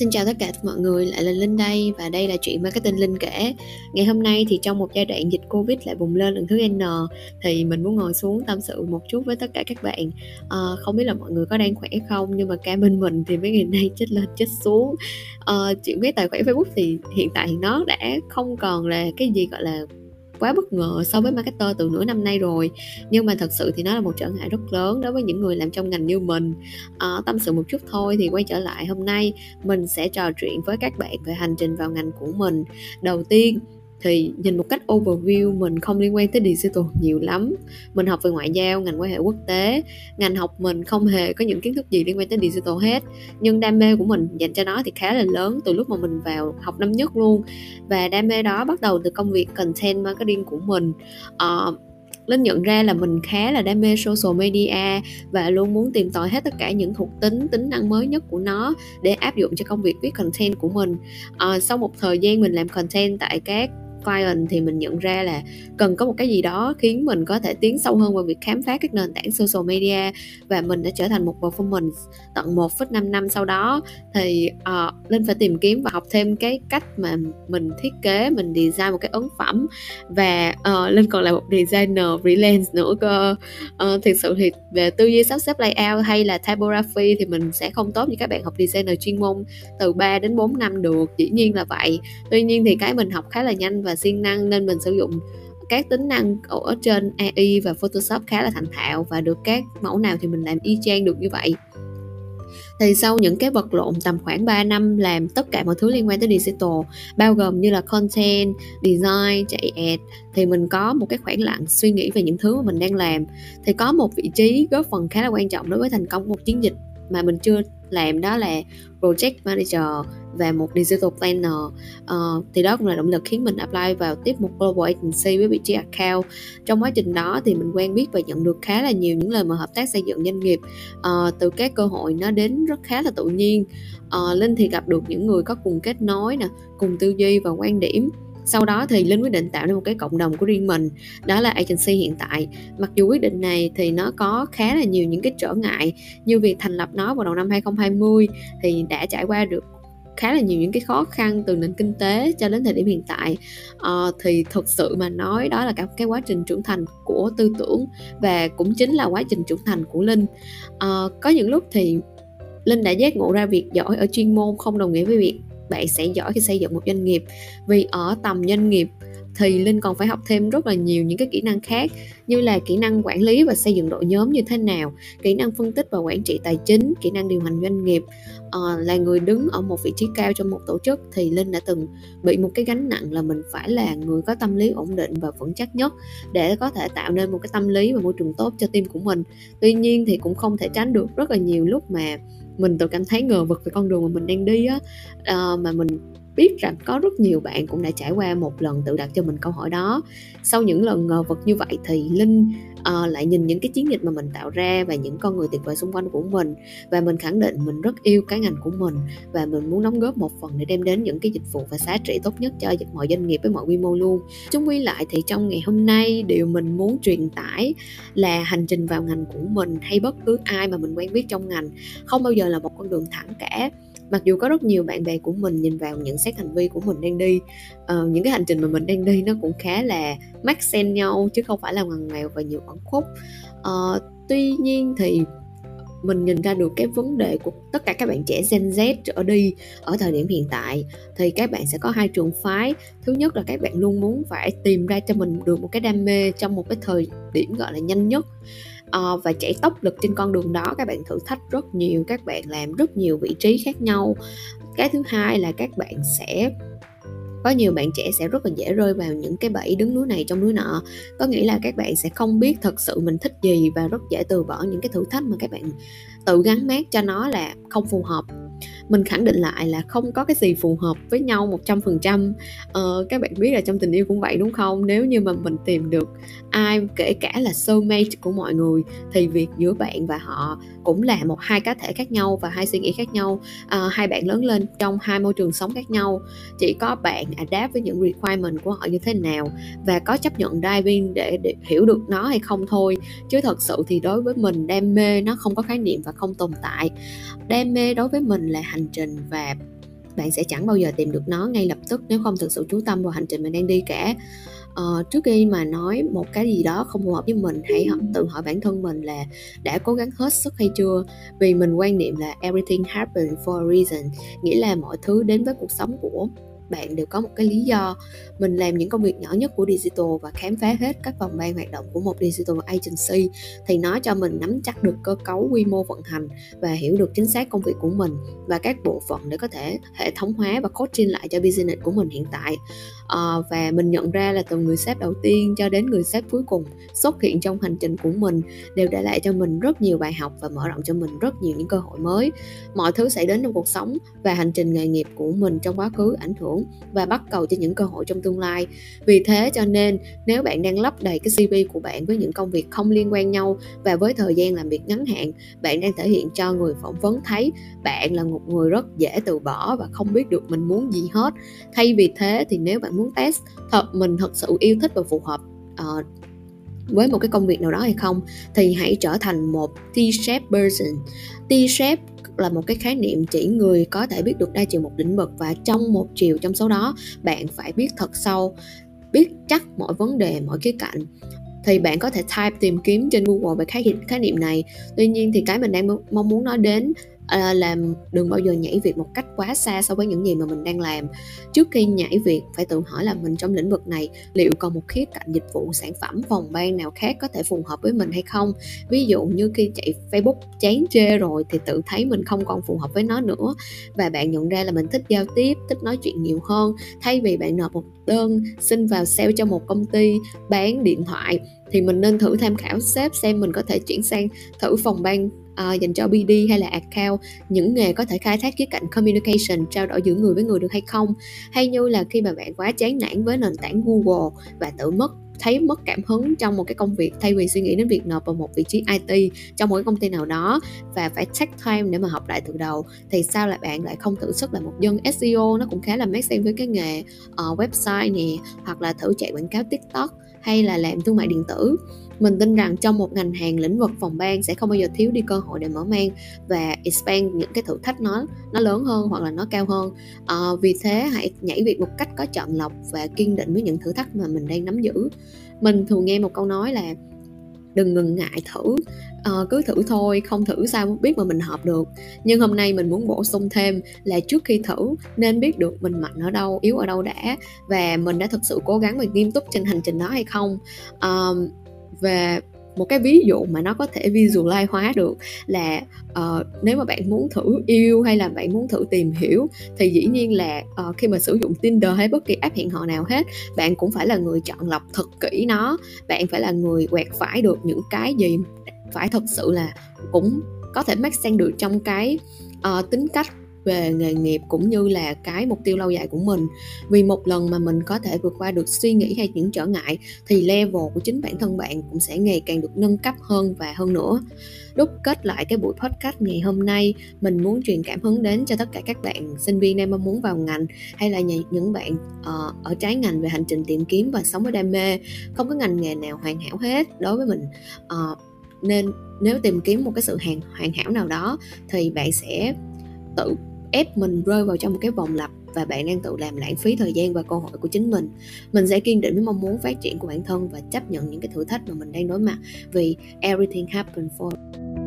Xin chào tất cả mọi người, lại là Linh đây và đây là chuyện marketing Linh kể. Ngày hôm nay thì trong một giai đoạn dịch Covid lại bùng lên lần thứ N thì mình muốn ngồi xuống tâm sự một chút với tất cả các bạn. Không biết là mọi người có đang khỏe không, nhưng mà cá bên mình thì mấy ngày nay chết lên chết xuống. Chuyện với tài khoản Facebook thì hiện tại nó đã không còn là cái gì gọi là quá bất ngờ so với marketer từ nửa năm nay rồi, nhưng mà thật sự thì nó là một trở ngại rất lớn đối với những người làm trong ngành như mình. Tâm sự một chút thôi thì quay trở lại, hôm nay mình sẽ trò chuyện với các bạn về hành trình vào ngành của mình. Đầu tiên thì nhìn một cách overview, mình không liên quan tới digital nhiều lắm. Mình học về ngoại giao, ngành quan hệ quốc tế. Ngành học mình không hề có những kiến thức gì liên quan tới digital hết, nhưng đam mê của mình dành cho nó thì khá là lớn từ lúc mà mình vào học năm nhất luôn. Và đam mê đó bắt đầu từ công việc content marketing của mình. Linh nhận ra là mình khá là đam mê social media và luôn muốn tìm tòi hết tất cả những thuộc tính, tính năng mới nhất của nó để áp dụng cho công việc viết content của mình. Sau một thời gian mình làm content tại các client thì mình nhận ra là cần có một cái gì đó khiến mình có thể tiến sâu hơn vào việc khám phá các nền tảng social media, và mình đã trở thành một performance tận 1,5 năm sau đó. Thì Linh phải tìm kiếm và học thêm cái cách mà mình thiết kế, mình design một cái ấn phẩm, và Linh còn là một designer freelance nữa cơ. Thực sự thì về tư duy sắp xếp layout hay là typography thì mình sẽ không tốt như các bạn học designer chuyên môn từ 3 đến 4 năm được, dĩ nhiên là vậy. Tuy nhiên thì cái mình học khá là nhanh và siêng năng nên mình sử dụng các tính năng ở trên AI và Photoshop khá là thành thạo, và được các mẫu nào thì mình làm y chang được như vậy. Thì sau những cái vật lộn tầm khoảng 3 năm làm tất cả mọi thứ liên quan tới digital, bao gồm như là content, design, chạy ad, thì mình có một cái khoảng lặng suy nghĩ về những thứ mà mình đang làm. Thì có một vị trí góp phần khá là quan trọng đối với thành công của một chiến dịch mà mình chưa làm, đó là project manager và một digital planner. Thì đó cũng là động lực khiến mình apply vào tiếp một global agency với vị trí account. Trong quá trình đó thì mình quen biết và nhận được khá là nhiều những lời mời hợp tác xây dựng doanh nghiệp. Từ các cơ hội nó đến rất khá là tự nhiên. Linh thì gặp được những người có cùng kết nối nè, cùng tư duy và quan điểm. Sau đó thì Linh quyết định tạo nên một cái cộng đồng của riêng mình, đó là agency hiện tại. Mặc dù quyết định này thì nó có khá là nhiều những cái trở ngại, như việc thành lập nó vào đầu năm 2020 thì đã trải qua được khá là nhiều những cái khó khăn từ nền kinh tế cho đến thời điểm hiện tại. Thì thực sự mà nói đó là cả cái quá trình trưởng thành của tư tưởng, và cũng chính là quá trình trưởng thành của Linh. Có những lúc thì Linh đã giác ngộ ra việc giỏi ở chuyên môn không đồng nghĩa với việc bạn sẽ giỏi khi xây dựng một doanh nghiệp, vì ở tầm doanh nghiệp thì Linh còn phải học thêm rất là nhiều những cái kỹ năng khác, như là kỹ năng quản lý và xây dựng đội nhóm như thế nào, kỹ năng phân tích và quản trị tài chính, kỹ năng điều hành doanh nghiệp. Là người đứng ở một vị trí cao trong một tổ chức thì Linh đã từng bị một cái gánh nặng là mình phải là người có tâm lý ổn định và vững chắc nhất để có thể tạo nên một cái tâm lý và môi trường tốt cho team của mình. Tuy nhiên thì cũng không thể tránh được rất là nhiều lúc mà mình tự cảm thấy ngờ vực về con đường mà mình đang đi á. Mà mình biết rằng có rất nhiều bạn cũng đã trải qua một lần tự đặt cho mình câu hỏi đó. Sau những lần ngờ vực như vậy thì Linh lại nhìn những cái chiến dịch mà mình tạo ra và những con người tuyệt vời xung quanh của mình, và mình khẳng định mình rất yêu cái ngành của mình và mình muốn đóng góp một phần để đem đến những cái dịch vụ và giá trị tốt nhất cho mọi doanh nghiệp với mọi quy mô luôn. Chung quy lại thì trong ngày hôm nay, điều mình muốn truyền tải là hành trình vào ngành của mình hay bất cứ ai mà mình quen biết trong ngành không bao giờ là một con đường thẳng cả. Mặc dù có rất nhiều bạn bè của mình nhìn vào nhận xét hành vi của mình đang đi, những cái hành trình mà mình đang đi nó cũng khá là mắc xen nhau chứ không phải là ngoằn ngoèo và nhiều ẩn khúc. Tuy nhiên thì mình nhìn ra được cái vấn đề của tất cả các bạn trẻ Gen Z trở đi ở thời điểm hiện tại thì các bạn sẽ có hai trường phái. Thứ nhất là các bạn luôn muốn phải tìm ra cho mình được một cái đam mê trong một cái thời điểm gọi là nhanh nhất, và chạy tốc lực trên con đường đó. Các bạn thử thách rất nhiều, các bạn làm rất nhiều vị trí khác nhau. Cái thứ hai là các bạn sẽ có nhiều bạn trẻ sẽ rất là dễ rơi vào những cái bẫy đứng núi này trong núi nọ, có nghĩa là các bạn sẽ không biết thật sự mình thích gì và rất dễ từ bỏ những cái thử thách mà các bạn tự gắn mác cho nó là không phù hợp. Mình khẳng định lại là không có cái gì phù hợp với nhau 100%. Các bạn biết là trong tình yêu cũng vậy đúng không? Nếu như mà mình tìm được ai, kể cả là soulmate của mọi người, thì việc giữa bạn và họ cũng là hai cá thể khác nhau và hai suy nghĩ khác nhau. Hai bạn lớn lên trong hai môi trường sống khác nhau, chỉ có bạn adapt với những requirement của họ như thế nào và có chấp nhận diving để hiểu được nó hay không thôi. Chứ thật sự thì đối với mình, đam mê nó không có khái niệm và không tồn tại. Đam mê đối với mình là hành trình, và bạn sẽ chẳng bao giờ tìm được nó ngay lập tức nếu không thực sự chú tâm vào hành trình mình đang đi cả. Trước khi mà nói một cái gì đó không phù hợp với mình, hãy tự hỏi bản thân mình là đã cố gắng hết sức hay chưa, vì mình quan niệm là everything happens for a reason, nghĩa là mọi thứ đến với cuộc sống của bạn đều có một cái lý do. Mình làm những công việc nhỏ nhất của digital và khám phá hết các vòng ban hoạt động của một digital agency thì nó cho mình nắm chắc được cơ cấu, quy mô vận hành và hiểu được chính xác công việc của mình và các bộ phận để có thể hệ thống hóa và coaching lại cho business của mình hiện tại. Và mình nhận ra là từ người sếp đầu tiên cho đến người sếp cuối cùng xuất hiện trong hành trình của mình đều để lại cho mình rất nhiều bài học và mở rộng cho mình rất nhiều những cơ hội mới. Mọi thứ xảy đến trong cuộc sống và hành trình nghề nghiệp của mình trong quá khứ ảnh hưởng và bắt cầu cho những cơ hội trong tương lai. Vì thế cho nên nếu bạn đang lấp đầy cái CV của bạn với những công việc không liên quan nhau và với thời gian làm việc ngắn hạn, bạn đang thể hiện cho người phỏng vấn thấy bạn là một người rất dễ từ bỏ và không biết được mình muốn gì hết. Thay vì thế thì nếu bạn muốn test mình thật sự yêu thích và phù hợp với một cái công việc nào đó hay không, thì hãy trở thành một T-shaped person. T-shaped là một cái khái niệm chỉ người có thể biết được đa chiều một lĩnh vực, và trong một chiều trong số đó bạn phải biết thật sâu, biết chắc mọi vấn đề, mọi khía cạnh. Thì bạn có thể tìm kiếm trên Google về khái niệm này. Tuy nhiên thì cái mình đang mong muốn nói đến là đừng bao giờ nhảy việc một cách quá xa so với những gì mà mình đang làm. Trước khi nhảy việc, phải tự hỏi là mình trong lĩnh vực này liệu còn một khía cạnh dịch vụ, sản phẩm, phòng ban nào khác có thể phù hợp với mình hay không. Ví dụ như khi chạy Facebook chán chê rồi thì tự thấy mình không còn phù hợp với nó nữa, và bạn nhận ra là mình thích giao tiếp, thích nói chuyện nhiều hơn. Thay vì bạn nộp một đơn xin vào sale cho một công ty bán điện thoại thì mình nên thử tham khảo sếp xem mình có thể chuyển sang thử phòng ban dành cho BD hay là account, những nghề có thể khai thác khía cạnh communication, trao đổi giữa người với người được hay không. Hay như là khi mà bạn quá chán nản với nền tảng Google và tự thấy mất cảm hứng trong một cái công việc, thay vì suy nghĩ đến việc nộp vào một vị trí IT trong một cái công ty nào đó và phải take time để mà học lại từ đầu, thì sao lại bạn lại không thử sức là một dân SEO, nó cũng khá là make sense với cái nghề website nè, hoặc là thử chạy quảng cáo TikTok hay là làm thương mại điện tử. Mình tin rằng trong một ngành hàng, lĩnh vực, phòng ban sẽ không bao giờ thiếu đi cơ hội để mở mang và expand những cái thử thách nó lớn hơn hoặc là nó cao hơn. Vì thế hãy nhảy việc một cách có chọn lọc và kiên định với những thử thách mà mình đang nắm giữ. Mình thường nghe một câu nói là đừng ngần ngại thử, cứ thử thôi, không thử sao biết mà mình hợp được. Nhưng hôm nay mình muốn bổ sung thêm là trước khi thử nên biết được mình mạnh ở đâu, yếu ở đâu đã, và mình đã thực sự cố gắng và nghiêm túc trên hành trình đó hay không. Về một cái ví dụ mà nó có thể visualize hóa được là nếu mà bạn muốn thử yêu hay là bạn muốn thử tìm hiểu thì dĩ nhiên là khi mà sử dụng Tinder hay bất kỳ app hẹn hò nào hết, bạn cũng phải là người chọn lọc thật kỹ nó. Bạn phải là người quẹt phải được những cái gì phải thật sự là cũng có thể make sense được trong cái tính cách về nghề nghiệp cũng như là cái mục tiêu lâu dài của mình. Vì một lần mà mình có thể vượt qua được suy nghĩ hay những trở ngại thì level của chính bản thân bạn cũng sẽ ngày càng được nâng cấp hơn và hơn nữa. Đúc kết lại cái buổi podcast ngày hôm nay, mình muốn truyền cảm hứng đến cho tất cả các bạn sinh viên đang mong muốn vào ngành hay là những bạn ở trái ngành về hành trình tìm kiếm và sống với đam mê. Không có ngành nghề nào hoàn hảo hết đối với mình, nên nếu tìm kiếm một cái sự hoàn hảo nào đó thì bạn sẽ tự ép mình rơi vào trong một cái vòng lặp và bạn đang tự làm lãng phí thời gian và cơ hội của chính mình. Mình sẽ kiên định với mong muốn phát triển của bản thân và chấp nhận những cái thử thách mà mình đang đối mặt, vì everything happens for